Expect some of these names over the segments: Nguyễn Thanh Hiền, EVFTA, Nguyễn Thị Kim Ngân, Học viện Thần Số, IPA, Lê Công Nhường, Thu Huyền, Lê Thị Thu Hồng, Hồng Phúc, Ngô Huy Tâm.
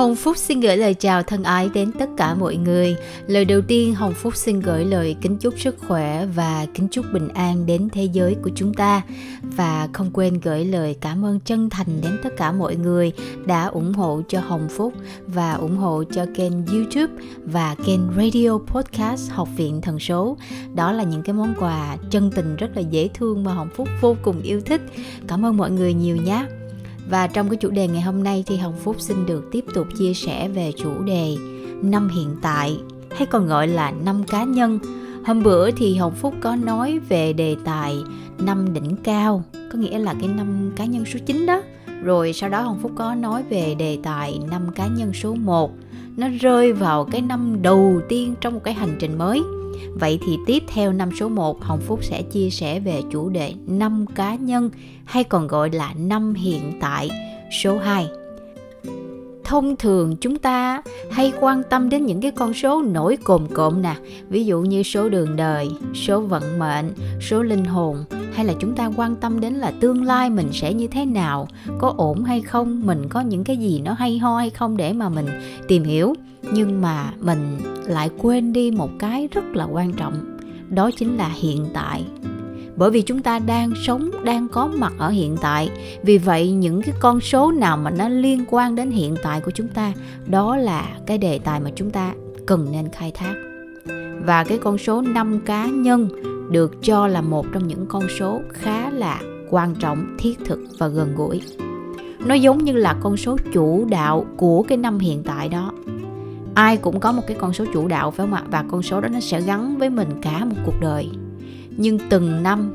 Hồng Phúc xin gửi lời chào thân ái đến tất cả mọi người. Lời đầu tiên, Hồng Phúc xin gửi lời kính chúc sức khỏe và kính chúc bình an đến thế giới của chúng ta. Và không quên gửi lời cảm ơn chân thành đến tất cả mọi người đã ủng hộ cho Hồng Phúc và ủng hộ cho kênh YouTube và kênh Radio Podcast Học viện Thần Số. Đó là những cái món quà chân tình rất là dễ thương mà Hồng Phúc vô cùng yêu thích. Cảm ơn mọi người nhiều nhé. Và trong cái chủ đề ngày hôm nay thì Hồng Phúc xin được tiếp tục chia sẻ về chủ đề năm hiện tại, hay còn gọi là năm cá nhân. Hôm bữa thì Hồng Phúc có nói về đề tài năm đỉnh cao, có nghĩa là cái năm cá nhân số 9 đó. Rồi sau đó Hồng Phúc có nói về đề tài năm cá nhân số 1. Nó rơi vào cái năm đầu tiên trong một cái hành trình mới. Vậy thì tiếp theo năm số 1, Hồng Phúc sẽ chia sẻ về chủ đề 5 cá nhân, hay còn gọi là 5 hiện tại, số 2. Thông thường chúng ta hay quan tâm đến những cái con số nổi cồm cộm nè, ví dụ như số đường đời, số vận mệnh, số linh hồn, hay là chúng ta quan tâm đến là tương lai mình sẽ như thế nào, có ổn hay không, mình có những cái gì nó hay ho hay không để mà mình tìm hiểu. Nhưng mà mình lại quên đi một cái rất là quan trọng, đó chính là hiện tại. Bởi vì chúng ta đang sống, đang có mặt ở hiện tại. Vì vậy những cái con số nào mà nó liên quan đến hiện tại của chúng ta, đó là cái đề tài mà chúng ta cần nên khai thác. Và cái con số 5 cá nhân được cho là một trong những con số khá là quan trọng, thiết thực và gần gũi. Nó giống như là con số chủ đạo của cái năm hiện tại đó. Ai cũng có một cái con số chủ đạo, phải không ạ? Và con số đó nó sẽ gắn với mình cả một cuộc đời. Nhưng từng năm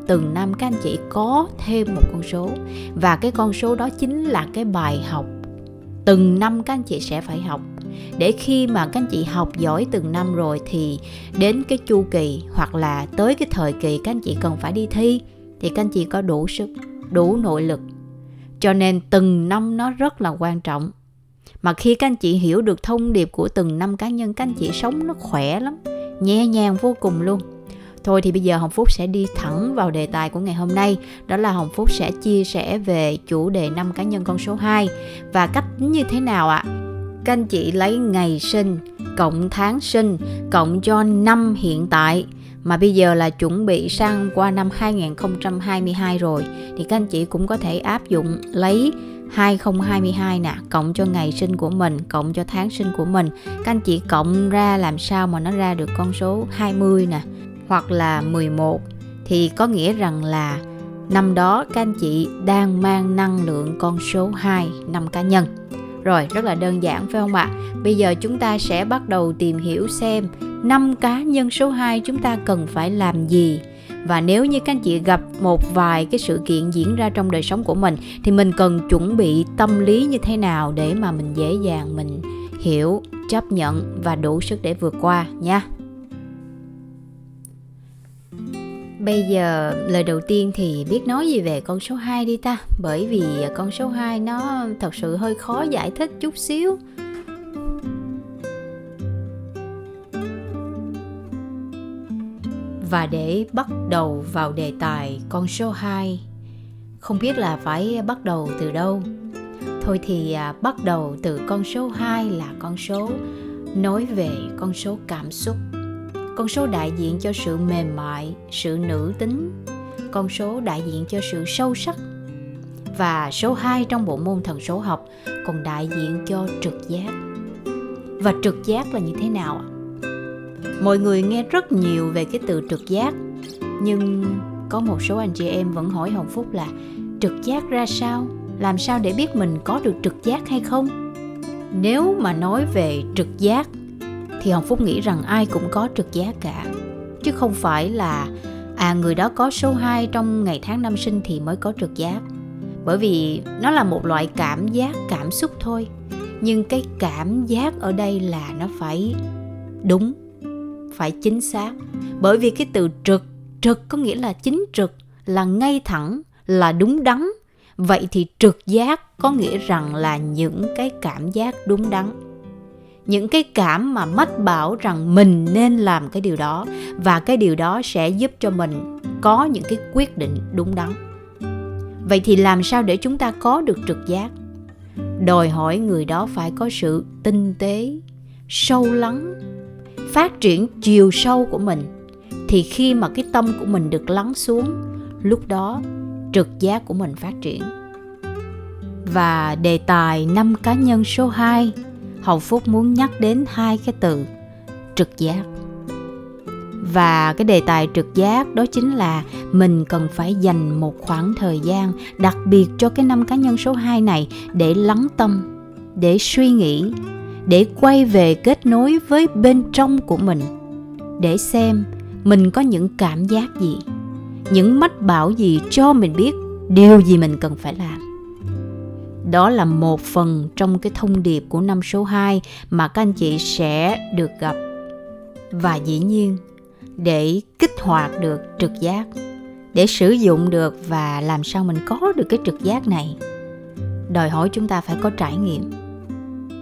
các anh chị có thêm một con số. Và cái con số đó chính là cái bài học từng năm các anh chị sẽ phải học. Để khi mà các anh chị học giỏi từng năm rồi thì đến cái chu kỳ hoặc là tới cái thời kỳ các anh chị cần phải đi thi thì các anh chị có đủ sức, đủ nội lực. Cho nên từng năm nó rất là quan trọng. Mà khi các anh chị hiểu được thông điệp của từng năm cá nhân, các anh chị sống nó khỏe lắm, nhẹ nhàng vô cùng luôn. Thôi thì bây giờ Hồng Phúc sẽ đi thẳng vào đề tài của ngày hôm nay. Đó là Hồng Phúc sẽ chia sẻ về chủ đề 5 cá nhân con số 2. Và cách như thế nào ạ? Các anh chị lấy ngày sinh, cộng tháng sinh, cộng cho năm hiện tại. Mà bây giờ là chuẩn bị sang qua năm 2022 rồi. Thì các anh chị cũng có thể áp dụng lấy 2022 nè, cộng cho ngày sinh của mình, cộng cho tháng sinh của mình. Các anh chị cộng ra làm sao mà nó ra được con số 20 nè, hoặc là 11. Thì có nghĩa rằng là năm đó các anh chị đang mang năng lượng con số 2, năm cá nhân. Rồi, rất là đơn giản phải không ạ? Bây giờ chúng ta sẽ bắt đầu tìm hiểu xem năm cá nhân số 2 chúng ta cần phải làm gì. Và nếu như các anh chị gặp một vài cái sự kiện diễn ra trong đời sống của mình thì mình cần chuẩn bị tâm lý như thế nào để mà mình dễ dàng, mình hiểu, chấp nhận và đủ sức để vượt qua nha. Bây giờ lời đầu tiên thì biết nói gì về con số 2 đi ta. Bởi vì con số 2 nó thật sự hơi khó giải thích chút xíu. Và để bắt đầu vào đề tài con số 2, không biết là phải bắt đầu từ đâu. Thôi thì bắt đầu từ con số 2 là con số nói về con số cảm xúc. Con số đại diện cho sự mềm mại, sự nữ tính. Con số đại diện cho sự sâu sắc. Và số 2 trong bộ môn thần số học còn đại diện cho trực giác. Và trực giác là như thế nào ạ? Mọi người nghe rất nhiều về cái từ trực giác. Nhưng có một số anh chị em vẫn hỏi Hồng Phúc là trực giác ra sao? Làm sao để biết mình có được trực giác hay không? Nếu mà nói về trực giác thì Hồng Phúc nghĩ rằng ai cũng có trực giác cả. Chứ không phải là người đó có số 2 trong ngày tháng năm sinh thì mới có trực giác. Bởi vì nó là một loại cảm giác, cảm xúc thôi. Nhưng cái cảm giác ở đây là nó phải đúng, phải chính xác. Bởi vì cái từ trực có nghĩa là chính trực, là ngay thẳng, là đúng đắn. Vậy thì trực giác có nghĩa rằng là những cái cảm giác đúng đắn, những cái cảm mà mách bảo rằng mình nên làm cái điều đó, và cái điều đó sẽ giúp cho mình có những cái quyết định đúng đắn. Vậy thì làm sao để chúng ta có được trực giác? đòi hỏi người đó phải có sự tinh tế, sâu lắng, phát triển chiều sâu của mình. Thì khi mà cái tâm của mình được lắng xuống, lúc đó trực giác của mình phát triển. Và đề tài 5 cá nhân số 2, Hồng Phúc muốn nhắc đến 2 cái từ: trực giác. Và cái đề tài trực giác đó chính là mình cần phải dành một khoảng thời gian đặc biệt cho cái 5 cá nhân số 2 này để lắng tâm, để suy nghĩ, để quay về kết nối với bên trong của mình, để xem mình có những cảm giác gì, những mách bảo gì cho mình biết điều gì mình cần phải làm. Đó là một phần trong cái thông điệp của năm số 2 mà các anh chị sẽ được gặp. Và dĩ nhiên, để kích hoạt được trực giác, để sử dụng được và làm sao mình có được cái trực giác này, đòi hỏi chúng ta phải có trải nghiệm.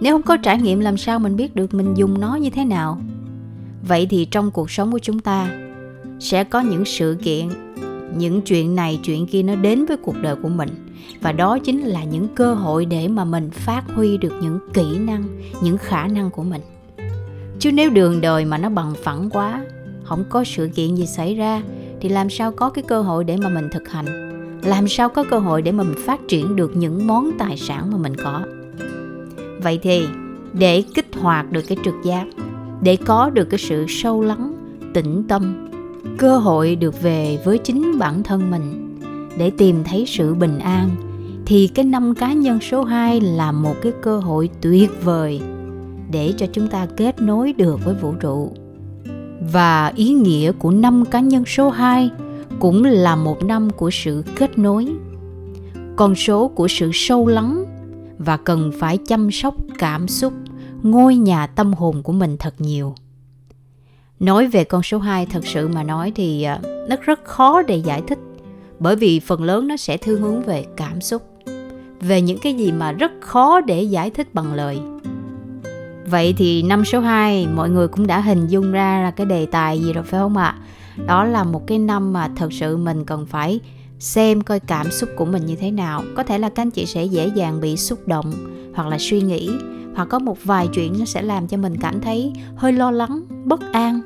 Nếu không có trải nghiệm làm sao mình biết được mình dùng nó như thế nào? Vậy thì trong cuộc sống của chúng ta sẽ có những sự kiện, những chuyện này chuyện kia nó đến với cuộc đời của mình. Và đó chính là những cơ hội để mà mình phát huy được những kỹ năng, những khả năng của mình. Chứ nếu đường đời mà nó bằng phẳng quá, không có sự kiện gì xảy ra, thì làm sao có cái cơ hội để mà mình thực hành, làm sao có cơ hội để mà mình phát triển được những món tài sản mà mình có. Vậy thì để kích hoạt được cái trực giác, để có được cái sự sâu lắng, tĩnh tâm, cơ hội được về với chính bản thân mình, để tìm thấy sự bình an, thì cái 5 cá nhân số 2 là một cái cơ hội tuyệt vời để cho chúng ta kết nối được với vũ trụ. Và ý nghĩa của 5 cá nhân số 2 cũng là một năm của sự kết nối, con số của sự sâu lắng, và cần phải chăm sóc cảm xúc, ngôi nhà tâm hồn của mình thật nhiều. Nói về con số 2, thật sự mà nói thì nó rất khó để giải thích, bởi vì phần lớn nó sẽ thiên hướng về cảm xúc, về những cái gì mà rất khó để giải thích bằng lời. Vậy thì năm số 2 mọi người cũng đã hình dung ra là cái đề tài gì rồi phải không ạ? Đó là một cái năm mà thật sự mình cần phải xem coi cảm xúc của mình như thế nào. Có thể là các anh chị sẽ dễ dàng bị xúc động, hoặc là suy nghĩ, hoặc có một vài chuyện nó sẽ làm cho mình cảm thấy hơi lo lắng, bất an.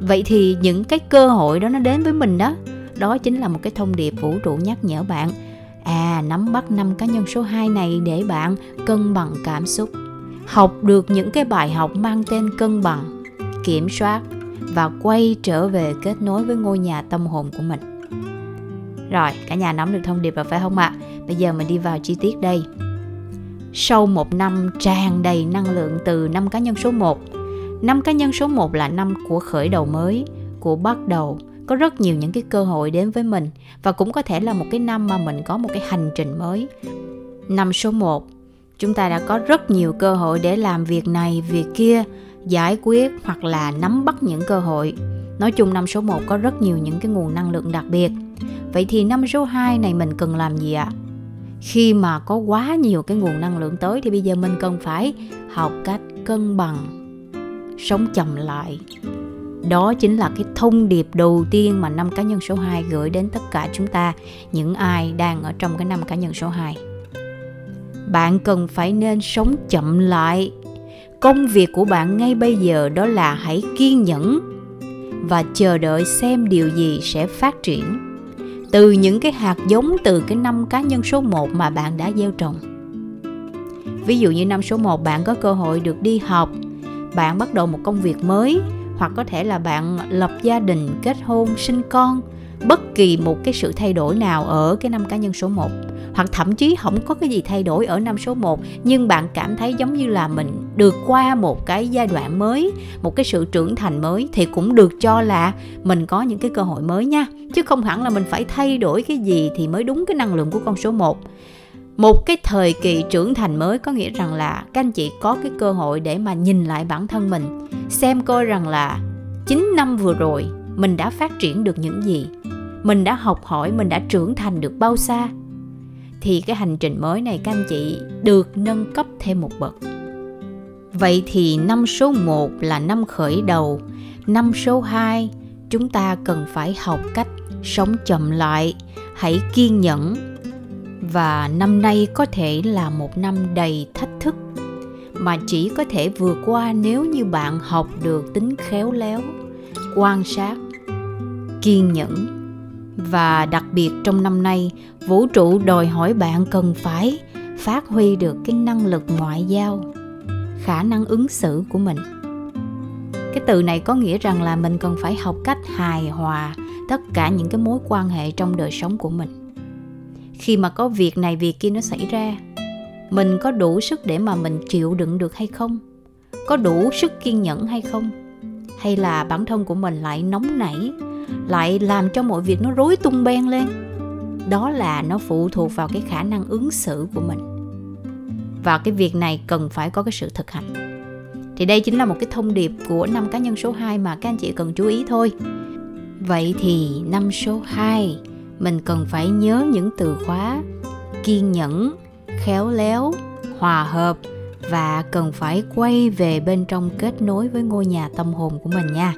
Vậy thì những cái cơ hội đó nó đến với mình đó, đó chính là một cái thông điệp vũ trụ nhắc nhở bạn nắm bắt 5 cá nhân số 2 này để bạn cân bằng cảm xúc, học được những cái bài học mang tên cân bằng, kiểm soát và quay trở về kết nối với ngôi nhà tâm hồn của mình. Rồi, cả nhà nắm được thông điệp rồi phải không ạ? Bây giờ mình đi vào chi tiết đây. Sau một năm tràn đầy năng lượng từ 5 cá nhân số 1. 5 cá nhân số 1 là năm của khởi đầu mới, của bắt đầu. Có rất nhiều những cái cơ hội đến với mình, và cũng có thể là một cái năm mà mình có một cái hành trình mới. Năm số 1, chúng ta đã có rất nhiều cơ hội để làm việc này, việc kia, giải quyết hoặc là nắm bắt những cơ hội. Nói chung năm số 1 có rất nhiều những cái nguồn năng lượng đặc biệt. Vậy thì năm số 2 này mình cần làm gì ạ? Khi mà có quá nhiều cái nguồn năng lượng tới thì bây giờ mình cần phải học cách cân bằng, sống chậm lại. Đó chính là cái thông điệp đầu tiên mà 5 cá nhân số 2 gửi đến tất cả chúng ta, những ai đang ở trong cái 5 cá nhân số 2. Bạn cần phải nên sống chậm lại. Công việc của bạn ngay bây giờ đó là hãy kiên nhẫn và chờ đợi xem điều gì sẽ phát triển từ những cái hạt giống từ cái 5 cá nhân số 1 mà bạn đã gieo trồng. Ví dụ như năm số 1 bạn có cơ hội được đi học, bạn bắt đầu một công việc mới, hoặc có thể là bạn lập gia đình, kết hôn, sinh con. Bất kỳ một cái sự thay đổi nào ở cái 5 cá nhân số 1, hoặc thậm chí không có cái gì thay đổi ở năm số 1, nhưng bạn cảm thấy giống như là mình được qua một cái giai đoạn mới, một cái sự trưởng thành mới, thì cũng được cho là mình có những cái cơ hội mới nha. Chứ không hẳn là mình phải thay đổi cái gì thì mới đúng cái năng lượng của con số 1. Một cái thời kỳ trưởng thành mới có nghĩa rằng là các anh chị có cái cơ hội để mà nhìn lại bản thân mình, xem coi rằng là 9 năm vừa rồi mình đã phát triển được những gì, mình đã học hỏi, mình đã trưởng thành được bao xa. Thì cái hành trình mới này các anh chị được nâng cấp thêm một bậc. Vậy thì năm số 1 là năm khởi đầu. Năm số 2 chúng ta cần phải học cách sống chậm lại, hãy kiên nhẫn Và năm nay có thể là một năm đầy thách thức mà chỉ có thể vượt qua nếu như bạn học được tính khéo léo, quan sát, kiên nhẫn. Và đặc biệt trong năm nay, vũ trụ đòi hỏi bạn cần phải phát huy được cái năng lực ngoại giao, khả năng ứng xử của mình. Cái từ này có nghĩa rằng là mình cần phải học cách hài hòa tất cả những cái mối quan hệ trong đời sống của mình. Khi mà có việc này việc kia nó xảy ra, mình có đủ sức để mà mình chịu đựng được hay không? Có đủ sức kiên nhẫn hay không? Hay là bản thân của mình lại nóng nảy, lại làm cho mọi việc nó rối tung beng lên? Đó là nó phụ thuộc vào cái khả năng ứng xử của mình. Và cái việc này cần phải có cái sự thực hành. Thì đây chính là một cái thông điệp của năm cá nhân số 2 mà các anh chị cần chú ý thôi. Vậy thì năm số 2, mình cần phải nhớ những từ khóa kiên nhẫn, khéo léo, hòa hợp và cần phải quay về bên trong kết nối với ngôi nhà tâm hồn của mình nha.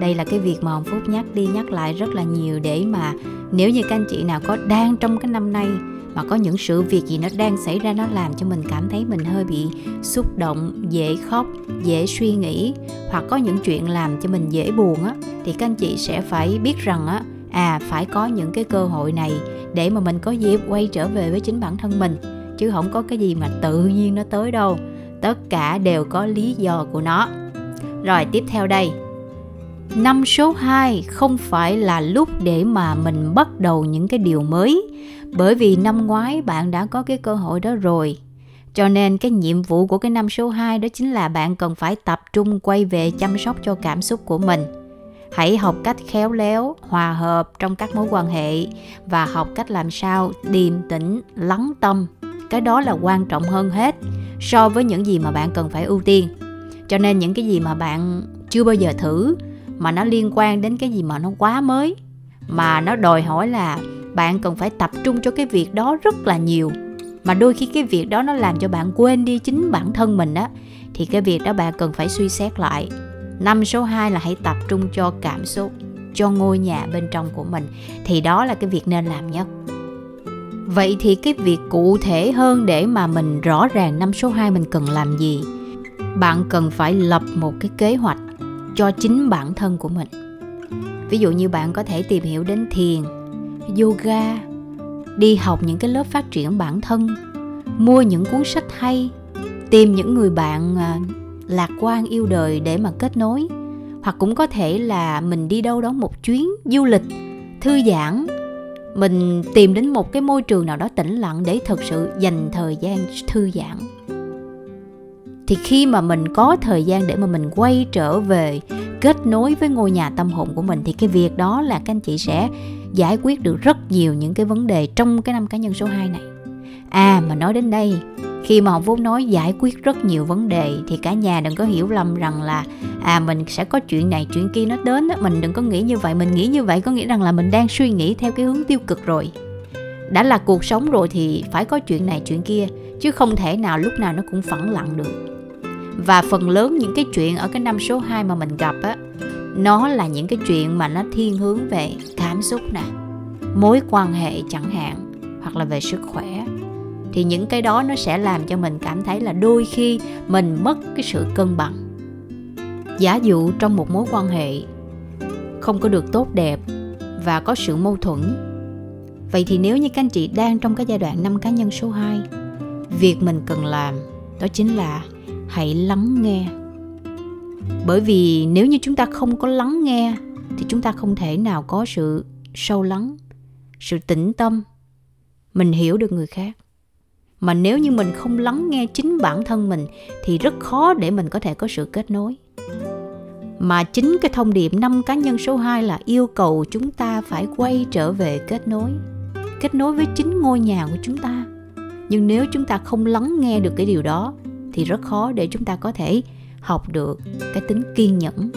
Đây là cái việc mà Hồng Phúc nhắc đi nhắc lại rất là nhiều để mà nếu như các anh chị nào có đang trong cái năm nay mà có những sự việc gì nó đang xảy ra, nó làm cho mình cảm thấy mình hơi bị xúc động, dễ khóc, dễ suy nghĩ hoặc có những chuyện làm cho mình dễ buồn á, thì các anh chị sẽ phải biết rằng á, phải có những cái cơ hội này để mà mình có dịp quay trở về với chính bản thân mình. Chứ không có cái gì mà tự nhiên nó tới đâu. Tất cả đều có lý do của nó. Rồi tiếp theo đây. Năm số 2 không phải là lúc để mà mình bắt đầu những cái điều mới. Bởi vì năm ngoái bạn đã có cái cơ hội đó rồi. Cho nên cái nhiệm vụ của cái năm số 2 đó chính là bạn cần phải tập trung quay về chăm sóc cho cảm xúc của mình. Hãy học cách khéo léo, hòa hợp trong các mối quan hệ và học cách làm sao điềm tĩnh, lắng tâm. Cái đó là quan trọng hơn hết so với những gì mà bạn cần phải ưu tiên. Cho nên những cái gì mà bạn chưa bao giờ thử mà nó liên quan đến cái gì mà nó quá mới, mà nó đòi hỏi là bạn cần phải tập trung cho cái việc đó rất là nhiều, mà đôi khi cái việc đó nó làm cho bạn quên đi chính bản thân mình á, thì cái việc đó bạn cần phải suy xét lại. Năm số 2 là hãy tập trung cho cảm xúc, cho ngôi nhà bên trong của mình. Thì đó là cái việc nên làm nhất. Vậy thì cái việc cụ thể hơn để mà mình rõ ràng năm số 2 mình cần làm gì? Bạn cần phải lập một cái kế hoạch cho chính bản thân của mình. Ví dụ như bạn có thể tìm hiểu đến thiền, yoga, đi học những cái lớp phát triển bản thân, mua những cuốn sách hay, tìm những người bạn lạc quan yêu đời để mà kết nối. Hoặc cũng có thể là mình đi đâu đó một chuyến du lịch, thư giãn. Mình tìm đến một cái môi trường nào đó tĩnh lặng để thực sự dành thời gian thư giãn. Thì khi mà mình có thời gian để mà mình quay trở về kết nối với ngôi nhà tâm hồn của mình, thì cái việc đó là các anh chị sẽ giải quyết được rất nhiều những cái vấn đề trong cái năm cá nhân số 2 này. Mà nói đến đây, khi mà Hồng Phúc nói giải quyết rất nhiều vấn đề thì cả nhà đừng có hiểu lầm rằng là mình sẽ có chuyện này chuyện kia nó đến đó. Mình đừng có nghĩ như vậy. Mình nghĩ như vậy có nghĩa rằng là mình đang suy nghĩ theo cái hướng tiêu cực rồi. Đã là cuộc sống rồi thì phải có chuyện này chuyện kia, chứ không thể nào lúc nào nó cũng phẳng lặng được. Và phần lớn những cái chuyện ở cái năm số 2 mà mình gặp á, nó là những cái chuyện mà nó thiên hướng về cảm xúc nè, mối quan hệ chẳng hạn, hoặc là về sức khỏe. Thì những cái đó nó sẽ làm cho mình cảm thấy là đôi khi mình mất cái sự cân bằng. Giả dụ trong một mối quan hệ không có được tốt đẹp và có sự mâu thuẫn. Vậy thì nếu như các anh chị đang trong cái giai đoạn năm cá nhân số 2, việc mình cần làm đó chính là hãy lắng nghe. Bởi vì nếu như chúng ta không có lắng nghe thì chúng ta không thể nào có sự sâu lắng, sự tĩnh tâm, mình hiểu được người khác. Mà nếu như mình không lắng nghe chính bản thân mình thì rất khó để mình có thể có sự kết nối. Mà chính cái thông điệp năm cá nhân số 2 là yêu cầu chúng ta phải quay trở về kết nối với chính ngôi nhà của chúng ta. Nhưng nếu chúng ta không lắng nghe được cái điều đó thì rất khó để chúng ta có thể học được cái tính kiên nhẫn.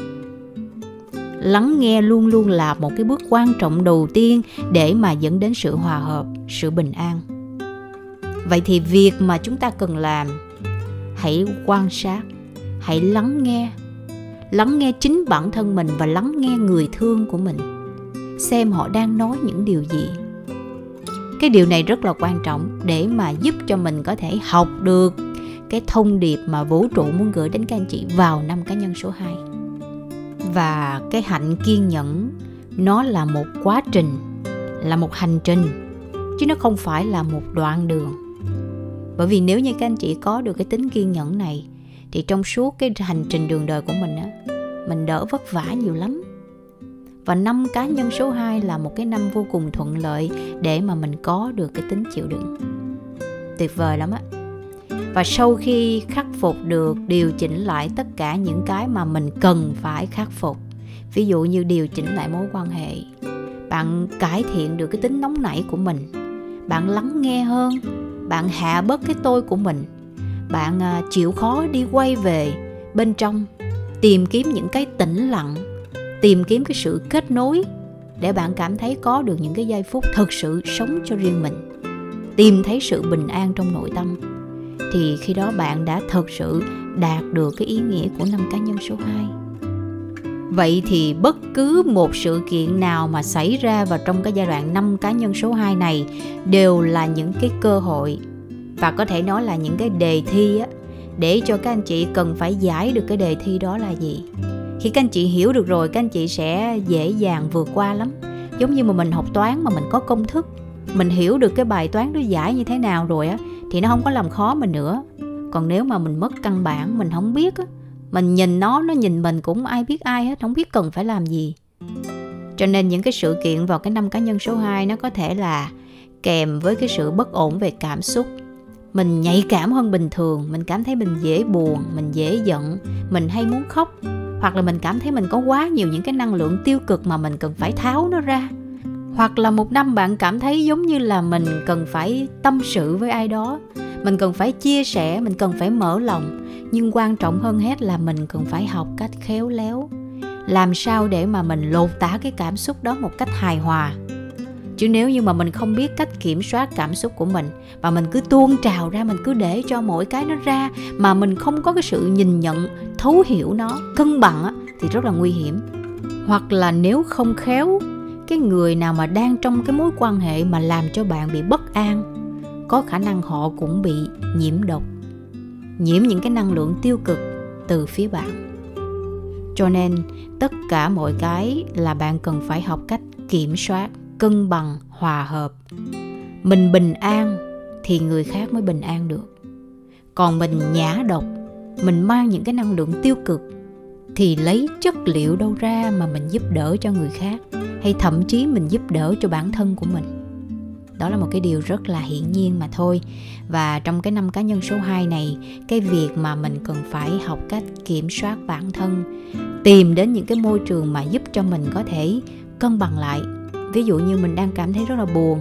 Lắng nghe luôn luôn là một cái bước quan trọng đầu tiên để mà dẫn đến sự hòa hợp, sự bình an. Vậy thì việc mà chúng ta cần làm, hãy quan sát, hãy lắng nghe chính bản thân mình và lắng nghe người thương của mình, xem họ đang nói những điều gì. Cái điều này rất là quan trọng để mà giúp cho mình có thể học được cái thông điệp mà vũ trụ muốn gửi đến các anh chị vào năm cá nhân số 2. Và cái hạnh kiên nhẫn nó là một quá trình, là một hành trình, chứ nó không phải là một đoạn đường. Bởi vì nếu như các anh chị có được cái tính kiên nhẫn này thì trong suốt cái hành trình đường đời của mình á, mình đỡ vất vả nhiều lắm. Và năm cá nhân số 2 là một cái năm vô cùng thuận lợi để mà mình có được cái tính chịu đựng. Tuyệt vời lắm á. Và sau khi khắc phục được, điều chỉnh lại tất cả những cái mà mình cần phải khắc phục. Ví dụ như điều chỉnh lại mối quan hệ, bạn cải thiện được cái tính nóng nảy của mình, bạn lắng nghe hơn, bạn hạ bớt cái tôi của mình, bạn chịu khó đi quay về bên trong, tìm kiếm những cái tĩnh lặng, tìm kiếm cái sự kết nối để bạn cảm thấy có được những cái giây phút thực sự sống cho riêng mình, tìm thấy sự bình an trong nội tâm. Thì khi đó bạn đã thực sự đạt được cái ý nghĩa của năm cá nhân số 2. Vậy thì bất cứ một sự kiện nào mà xảy ra vào trong cái giai đoạn năm cá nhân số 2 này đều là những cái cơ hội, và có thể nói là những cái đề thi á, để cho các anh chị cần phải giải được cái đề thi đó là gì. Khi các anh chị hiểu được rồi, các anh chị sẽ dễ dàng vượt qua lắm. Giống như mà mình học toán mà mình có công thức, mình hiểu được cái bài toán đó giải như thế nào rồi á, thì nó không có làm khó mình nữa. Còn nếu mà mình mất căn bản, mình không biết á, mình nhìn nó nhìn mình cũng ai biết ai hết, không biết cần phải làm gì. Cho nên những cái sự kiện vào cái năm cá nhân số 2 nó có thể là kèm với cái sự bất ổn về cảm xúc. Mình nhạy cảm hơn bình thường, mình cảm thấy mình dễ buồn, mình dễ giận, mình hay muốn khóc, hoặc là mình cảm thấy mình có quá nhiều những cái năng lượng tiêu cực mà mình cần phải tháo nó ra. Hoặc là một năm bạn cảm thấy giống như là mình cần phải tâm sự với ai đó, mình cần phải chia sẻ, mình cần phải mở lòng. Nhưng quan trọng hơn hết là mình cần phải học cách khéo léo, làm sao để mà mình lột tả cái cảm xúc đó một cách hài hòa. Chứ nếu như mà mình không biết cách kiểm soát cảm xúc của mình và mình cứ tuôn trào ra, mình cứ để cho mỗi cái nó ra mà mình không có cái sự nhìn nhận, thấu hiểu nó, cân bằng á, thì rất là nguy hiểm. Hoặc là nếu không khéo, cái người nào mà đang trong cái mối quan hệ mà làm cho bạn bị bất an, có khả năng họ cũng bị nhiễm độc, nhiễm những cái năng lượng tiêu cực từ phía bạn. Cho nên tất cả mọi cái là bạn cần phải học cách kiểm soát, cân bằng, hòa hợp. Mình bình an thì người khác mới bình an được. Còn mình nhả độc, mình mang những cái năng lượng tiêu cực thì lấy chất liệu đâu ra mà mình giúp đỡ cho người khác, hay thậm chí mình giúp đỡ cho bản thân của mình. Đó là một cái điều rất là hiển nhiên mà thôi. Và trong cái năm cá nhân số 2 này, cái việc mà mình cần phải học cách kiểm soát bản thân, tìm đến những cái môi trường mà giúp cho mình có thể cân bằng lại. Ví dụ như mình đang cảm thấy rất là buồn,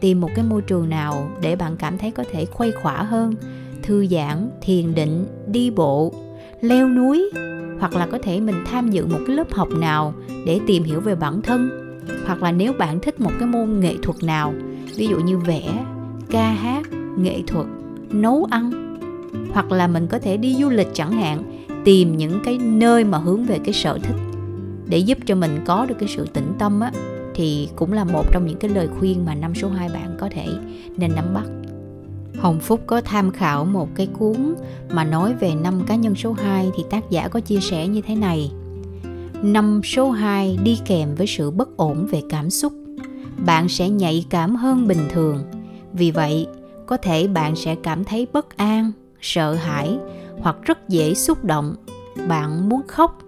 tìm một cái môi trường nào để bạn cảm thấy có thể khuây khỏa hơn, thư giãn, thiền định, đi bộ, leo núi, hoặc là có thể mình tham dự một cái lớp học nào để tìm hiểu về bản thân. Hoặc là nếu bạn thích một cái môn nghệ thuật nào, ví dụ như vẽ, ca hát, nghệ thuật, nấu ăn, hoặc là mình có thể đi du lịch chẳng hạn, tìm những cái nơi mà hướng về cái sở thích để giúp cho mình có được cái sự tĩnh tâm á, thì cũng là một trong những cái lời khuyên mà năm số 2 bạn có thể nên nắm bắt. Hồng Phúc có tham khảo một cái cuốn mà nói về năm cá nhân số 2 thì tác giả có chia sẻ như thế này. Năm số 2 đi kèm với sự bất ổn về cảm xúc. Bạn sẽ nhạy cảm hơn bình thường. Vì vậy, có thể bạn sẽ cảm thấy bất an, sợ hãi hoặc rất dễ xúc động. Bạn muốn khóc.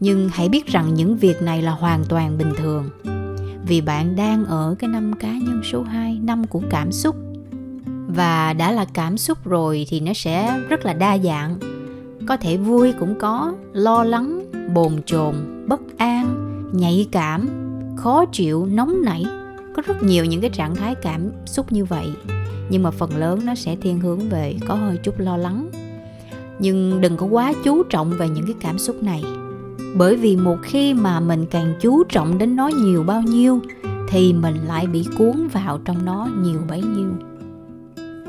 Nhưng hãy biết rằng những việc này là hoàn toàn bình thường. Vì bạn đang ở cái năm cá nhân số 2, năm của cảm xúc. Và đã là cảm xúc rồi thì nó sẽ rất là đa dạng. Có thể vui cũng có, lo lắng, bồn chồn, bất an, nhạy cảm, khó chịu, nóng nảy. Có rất nhiều những cái trạng thái cảm xúc như vậy. Nhưng mà phần lớn nó sẽ thiên hướng về có hơi chút lo lắng. Nhưng đừng có quá chú trọng về những cái cảm xúc này. Bởi vì một khi mà mình càng chú trọng đến nó nhiều bao nhiêu thì mình lại bị cuốn vào trong nó nhiều bấy nhiêu.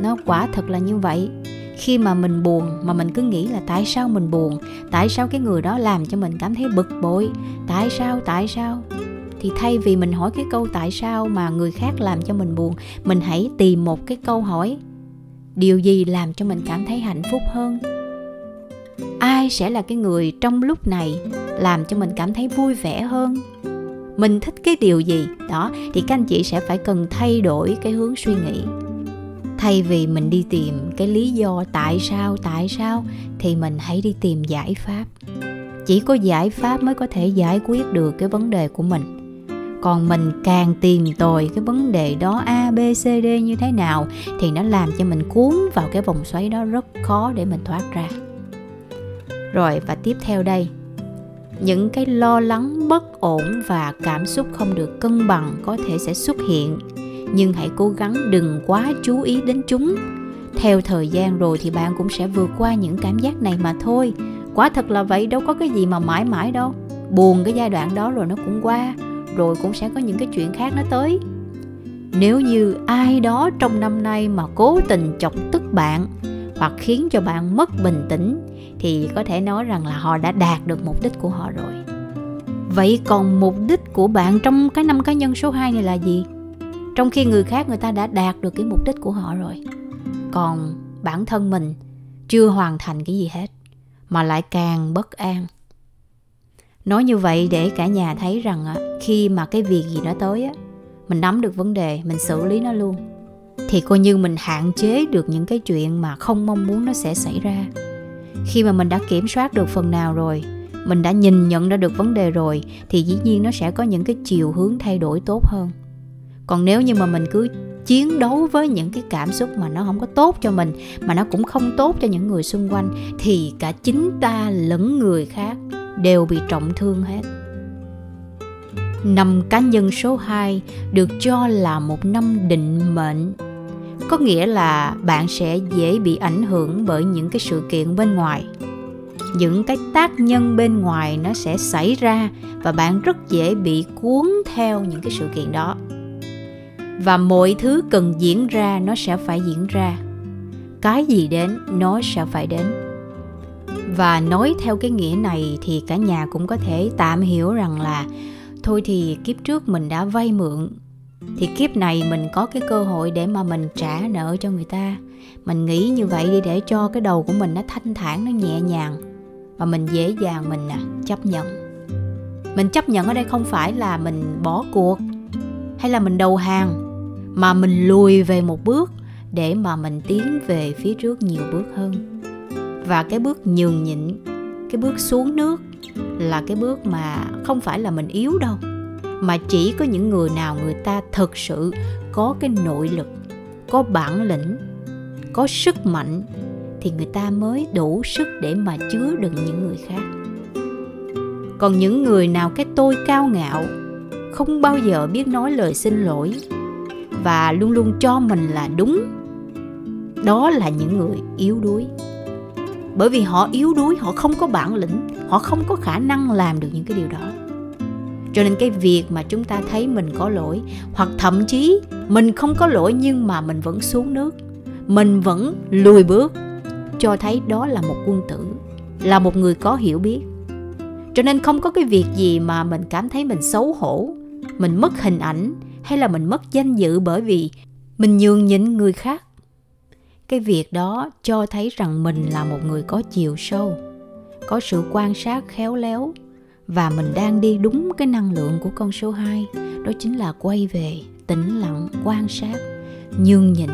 Nó quả thật là như vậy. Khi mà mình buồn mà mình cứ nghĩ là tại sao mình buồn, tại sao cái người đó làm cho mình cảm thấy bực bội, tại sao thì thay vì mình hỏi cái câu tại sao mà người khác làm cho mình buồn, mình hãy tìm một cái câu hỏi: điều gì làm cho mình cảm thấy hạnh phúc hơn? Ai sẽ là cái người trong lúc này làm cho mình cảm thấy vui vẻ hơn? Mình thích cái điều gì? Đó, thì các anh chị sẽ phải cần thay đổi cái hướng suy nghĩ. Thay vì mình đi tìm cái lý do tại sao, thì mình hãy đi tìm giải pháp. Chỉ có giải pháp mới có thể giải quyết được cái vấn đề của mình. Còn mình càng tìm tòi cái vấn đề đó A, B, C, D như thế nào thì nó làm cho mình cuốn vào cái vòng xoáy đó, rất khó để mình thoát ra. Rồi, và tiếp theo đây, những cái lo lắng, bất ổn và cảm xúc không được cân bằng có thể sẽ xuất hiện, nhưng hãy cố gắng đừng quá chú ý đến chúng. Theo thời gian rồi thì bạn cũng sẽ vượt qua những cảm giác này mà thôi. Quả thật là vậy, đâu có cái gì mà mãi mãi đâu. Buồn cái giai đoạn đó rồi nó cũng qua, rồi cũng sẽ có những cái chuyện khác nó tới. Nếu như ai đó trong năm nay mà cố tình chọc tức bạn hoặc khiến cho bạn mất bình tĩnh thì có thể nói rằng là họ đã đạt được mục đích của họ rồi. Vậy còn mục đích của bạn trong cái năm cá nhân số 2 này là gì? Trong khi người khác người ta đã đạt được cái mục đích của họ rồi, còn bản thân mình chưa hoàn thành cái gì hết mà lại càng bất an. Nói như vậy để cả nhà thấy rằng khi mà cái việc gì đó tới, mình nắm được vấn đề, mình xử lý nó luôn, thì coi như mình hạn chế được những cái chuyện mà không mong muốn nó sẽ xảy ra. Khi mà mình đã kiểm soát được phần nào rồi, mình đã nhìn nhận ra được vấn đề rồi, thì dĩ nhiên nó sẽ có những cái chiều hướng thay đổi tốt hơn. Còn nếu như mà mình cứ chiến đấu với những cái cảm xúc mà nó không có tốt cho mình, mà nó cũng không tốt cho những người xung quanh, thì cả chính ta lẫn người khác đều bị trọng thương hết. Năm cá nhân số 2 được cho là một năm định mệnh, có nghĩa là bạn sẽ dễ bị ảnh hưởng bởi những cái sự kiện bên ngoài. Những cái tác nhân bên ngoài nó sẽ xảy ra và bạn rất dễ bị cuốn theo những cái sự kiện đó. Và mọi thứ cần diễn ra nó sẽ phải diễn ra. Cái gì đến nó sẽ phải đến. Và nói theo cái nghĩa này thì cả nhà cũng có thể tạm hiểu rằng là thôi thì kiếp trước mình đã vay mượn, thì kiếp này mình có cái cơ hội để mà mình trả nợ cho người ta. Mình nghĩ như vậy đi để cho cái đầu của mình nó thanh thản, nó nhẹ nhàng, và mình dễ dàng mình chấp nhận. Mình chấp nhận ở đây không phải là mình bỏ cuộc hay là mình đầu hàng, mà mình lùi về một bước để mà mình tiến về phía trước nhiều bước hơn. Và cái bước nhường nhịn, cái bước xuống nước là cái bước mà không phải là mình yếu đâu, mà chỉ có những người nào người ta thực sự có cái nội lực, có bản lĩnh, có sức mạnh thì người ta mới đủ sức để mà chứa đựng những người khác. Còn những người nào cái tôi cao ngạo, không bao giờ biết nói lời xin lỗi và luôn luôn cho mình là đúng, đó là những người yếu đuối. Bởi vì họ yếu đuối, họ không có bản lĩnh, họ không có khả năng làm được những cái điều đó. Cho nên cái việc mà chúng ta thấy mình có lỗi, hoặc thậm chí mình không có lỗi nhưng mà mình vẫn xuống nước, mình vẫn lùi bước, cho thấy đó là một quân tử, là một người có hiểu biết. Cho nên không có cái việc gì mà mình cảm thấy mình xấu hổ, mình mất hình ảnh hay là mình mất danh dự bởi vì mình nhường nhịn người khác. Cái việc đó cho thấy rằng mình là một người có chiều sâu, có sự quan sát khéo léo, và mình đang đi đúng cái năng lượng của con số 2, đó chính là quay về, tĩnh lặng, quan sát, nhường nhịn.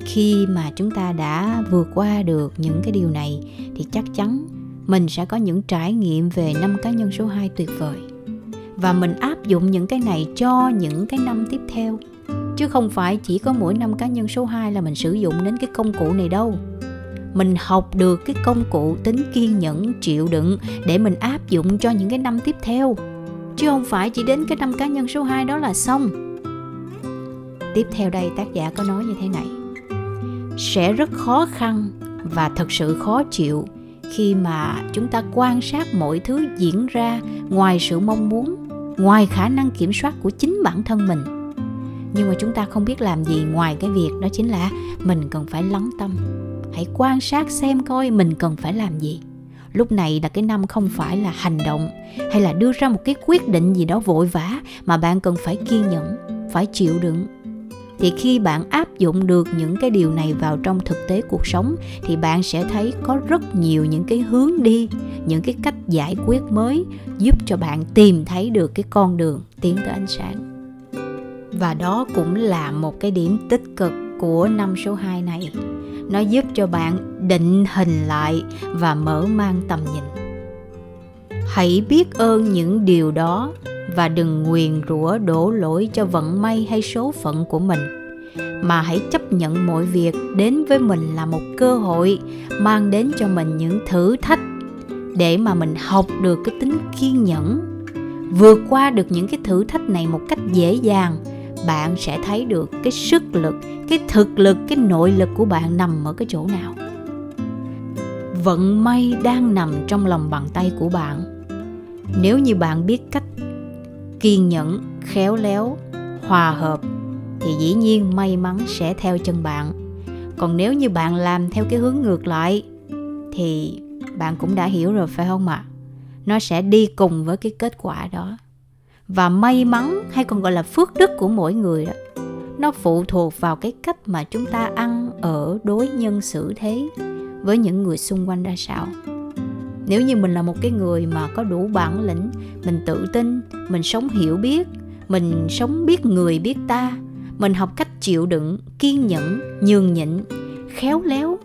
Khi mà chúng ta đã vượt qua được những cái điều này thì chắc chắn mình sẽ có những trải nghiệm về năm cá nhân số 2 tuyệt vời. Và mình áp dụng những cái này cho những cái năm tiếp theo, chứ không phải chỉ có mỗi năm cá nhân số 2 là mình sử dụng đến cái công cụ này đâu. Mình học được cái công cụ tính kiên nhẫn, chịu đựng để mình áp dụng cho những cái năm tiếp theo, chứ không phải chỉ đến cái năm cá nhân số 2 đó là xong. Tiếp theo đây tác giả có nói như thế này: sẽ rất khó khăn và thật sự khó chịu khi mà chúng ta quan sát mọi thứ diễn ra ngoài sự mong muốn, ngoài khả năng kiểm soát của chính bản thân mình. Nhưng mà chúng ta không biết làm gì ngoài cái việc đó chính là mình cần phải lắng tâm. Hãy quan sát xem coi mình cần phải làm gì. Lúc này là cái năm không phải là hành động hay là đưa ra một cái quyết định gì đó vội vã, mà bạn cần phải kiên nhẫn, phải chịu đựng. Thì khi bạn áp dụng được những cái điều này vào trong thực tế cuộc sống thì bạn sẽ thấy có rất nhiều những cái hướng đi, những cái cách giải quyết mới giúp cho bạn tìm thấy được cái con đường tiến tới ánh sáng. Và đó cũng là một cái điểm tích cực của năm số 2 này. Nó giúp cho bạn định hình lại và mở mang tầm nhìn. Hãy biết ơn những điều đó và đừng nguyền rủa đổ lỗi cho vận may hay số phận của mình, mà hãy chấp nhận mọi việc đến với mình là một cơ hội mang đến cho mình những thử thách để mà mình học được cái tính kiên nhẫn. Vượt qua được những cái thử thách này một cách dễ dàng, bạn sẽ thấy được cái sức lực, cái thực lực, cái nội lực của bạn nằm ở cái chỗ nào. Vận may đang nằm trong lòng bàn tay của bạn. Nếu như bạn biết cách kiên nhẫn, khéo léo, hòa hợp thì dĩ nhiên may mắn sẽ theo chân bạn. Còn nếu như bạn làm theo cái hướng ngược lại thì bạn cũng đã hiểu rồi phải không ạ? Nó sẽ đi cùng với cái kết quả đó. Và may mắn hay còn gọi là phước đức của mỗi người đó, nó phụ thuộc vào cái cách mà chúng ta ăn ở, đối nhân xử thế với những người xung quanh ra sao. Nếu như mình là một cái người mà có đủ bản lĩnh, mình tự tin, mình sống hiểu biết, mình sống biết người biết ta, mình học cách chịu đựng, kiên nhẫn, nhường nhịn, khéo léo,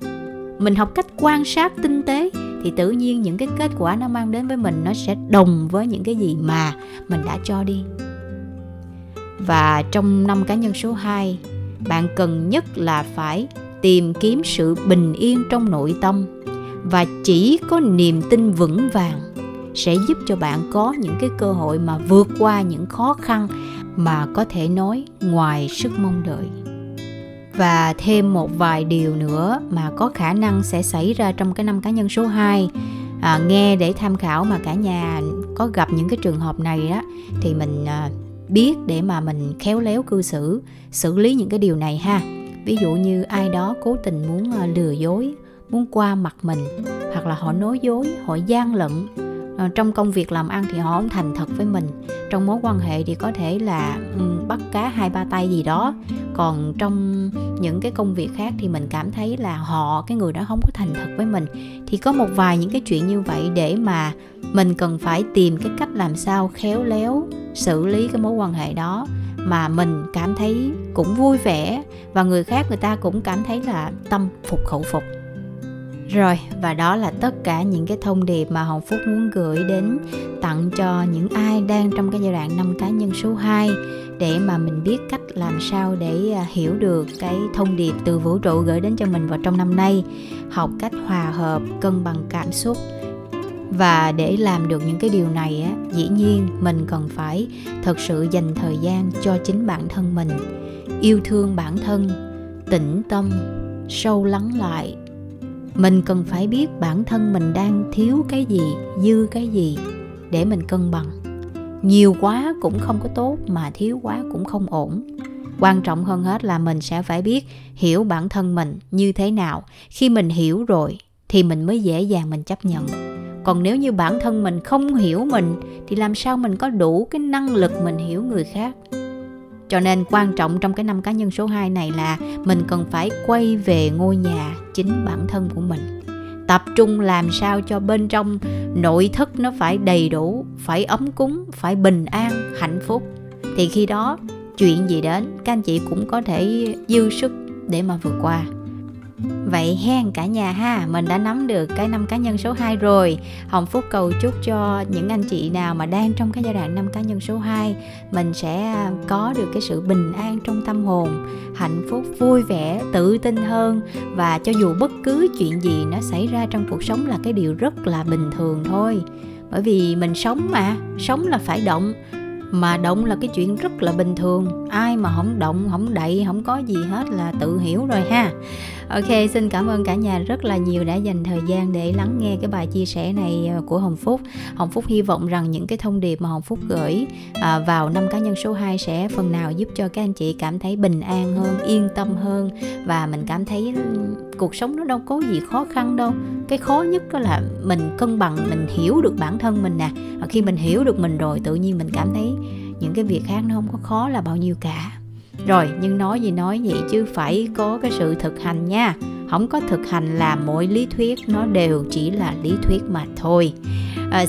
mình học cách quan sát tinh tế, thì tự nhiên những cái kết quả nó mang đến với mình nó sẽ đồng với những cái gì mà mình đã cho đi. Và trong năm cá nhân số 2, bạn cần nhất là phải tìm kiếm sự bình yên trong nội tâm, và chỉ có niềm tin vững vàng sẽ giúp cho bạn có những cái cơ hội mà vượt qua những khó khăn mà có thể nói ngoài sức mong đợi. Và thêm một vài điều nữa mà có khả năng sẽ xảy ra trong cái năm cá nhân số 2, nghe để tham khảo, mà cả nhà có gặp những cái trường hợp này đó thì mình biết để mà mình khéo léo cư xử, xử lý những cái điều này ha. Ví dụ như ai đó cố tình muốn lừa dối, muốn qua mặt mình, hoặc là họ nói dối, họ gian lận. Trong công việc làm ăn thì họ không thành thật với mình, trong mối quan hệ thì có thể là bắt cá hai ba tay gì đó, còn trong những cái công việc khác thì mình cảm thấy là cái người đó không có thành thật với mình. Thì có một vài những cái chuyện như vậy để mà mình cần phải tìm cái cách làm sao khéo léo xử lý cái mối quan hệ đó mà mình cảm thấy cũng vui vẻ và người khác người ta cũng cảm thấy là tâm phục khẩu phục. Rồi, và đó là tất cả những cái thông điệp mà Hồng Phúc muốn gửi đến tặng cho những ai đang trong cái giai đoạn năm cá nhân số 2, để mà mình biết cách làm sao để hiểu được cái thông điệp từ vũ trụ gửi đến cho mình vào trong năm nay, học cách hòa hợp, cân bằng cảm xúc. Và để làm được những cái điều này á, dĩ nhiên mình cần phải thật sự dành thời gian cho chính bản thân mình, yêu thương bản thân, tĩnh tâm, sâu lắng lại. Mình cần phải biết bản thân mình đang thiếu cái gì, dư cái gì để mình cân bằng. Nhiều quá cũng không có tốt mà thiếu quá cũng không ổn. Quan trọng hơn hết là mình sẽ phải biết hiểu bản thân mình như thế nào. Khi mình hiểu rồi thì mình mới dễ dàng mình chấp nhận. Còn nếu như bản thân mình không hiểu mình thì làm sao mình có đủ cái năng lực mình hiểu người khác. Cho nên quan trọng trong cái năm cá nhân số 2 này là mình cần phải quay về ngôi nhà chính bản thân của mình. Tập trung làm sao cho bên trong nội thất nó phải đầy đủ, phải ấm cúng, phải bình an, hạnh phúc. Thì khi đó chuyện gì đến các anh chị cũng có thể dư sức để mà vượt qua. Vậy hen cả nhà ha, mình đã nắm được cái năm cá nhân số 2 rồi. Hồng Phúc cầu chúc cho những anh chị nào mà đang trong cái giai đoạn năm cá nhân số 2, mình sẽ có được cái sự bình an trong tâm hồn, hạnh phúc, vui vẻ, tự tin hơn. Và cho dù bất cứ chuyện gì nó xảy ra trong cuộc sống là cái điều rất là bình thường thôi. Bởi vì mình sống mà, sống là phải động. Mà động là cái chuyện rất là bình thường. Ai mà không động, không đậy, không có gì hết là tự hiểu rồi ha. Ok, xin cảm ơn cả nhà rất là nhiều đã dành thời gian để lắng nghe cái bài chia sẻ này của Hồng Phúc. Hồng Phúc hy vọng rằng những cái thông điệp mà Hồng Phúc gửi vào năm cá nhân số 2 sẽ phần nào giúp cho các anh chị cảm thấy bình an hơn, yên tâm hơn, và mình cảm thấy cuộc sống nó đâu có gì khó khăn đâu. Cái khó nhất đó là mình cân bằng, mình hiểu được bản thân mình nè. Khi mình hiểu được mình rồi, tự nhiên mình cảm thấy những cái việc khác nó không có khó là bao nhiêu cả. Rồi, nhưng nói gì nói vậy chứ phải có cái sự thực hành nha. Không có thực hành là mỗi lý thuyết nó đều chỉ là lý thuyết mà thôi.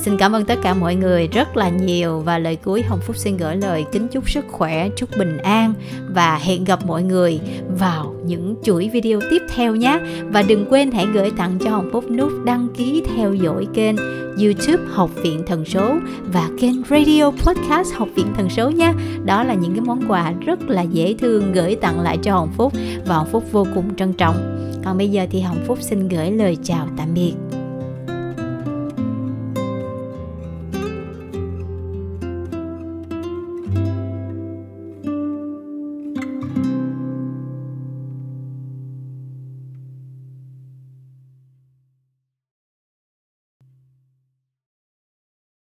Xin cảm ơn tất cả mọi người rất là nhiều. Và lời cuối, Hồng Phúc xin gửi lời kính chúc sức khỏe, chúc bình an. Và hẹn gặp mọi người vào những chuỗi video tiếp theo nhé. Và đừng quên hãy gửi tặng cho Hồng Phúc nút đăng ký theo dõi kênh YouTube Học viện Thần Số và kênh Radio Podcast Học viện Thần Số nhé. Đó là những cái món quà rất là dễ thương gửi tặng lại cho Hồng Phúc, và Hồng Phúc vô cùng trân trọng. Còn bây giờ thì Hồng Phúc xin gửi lời chào tạm biệt.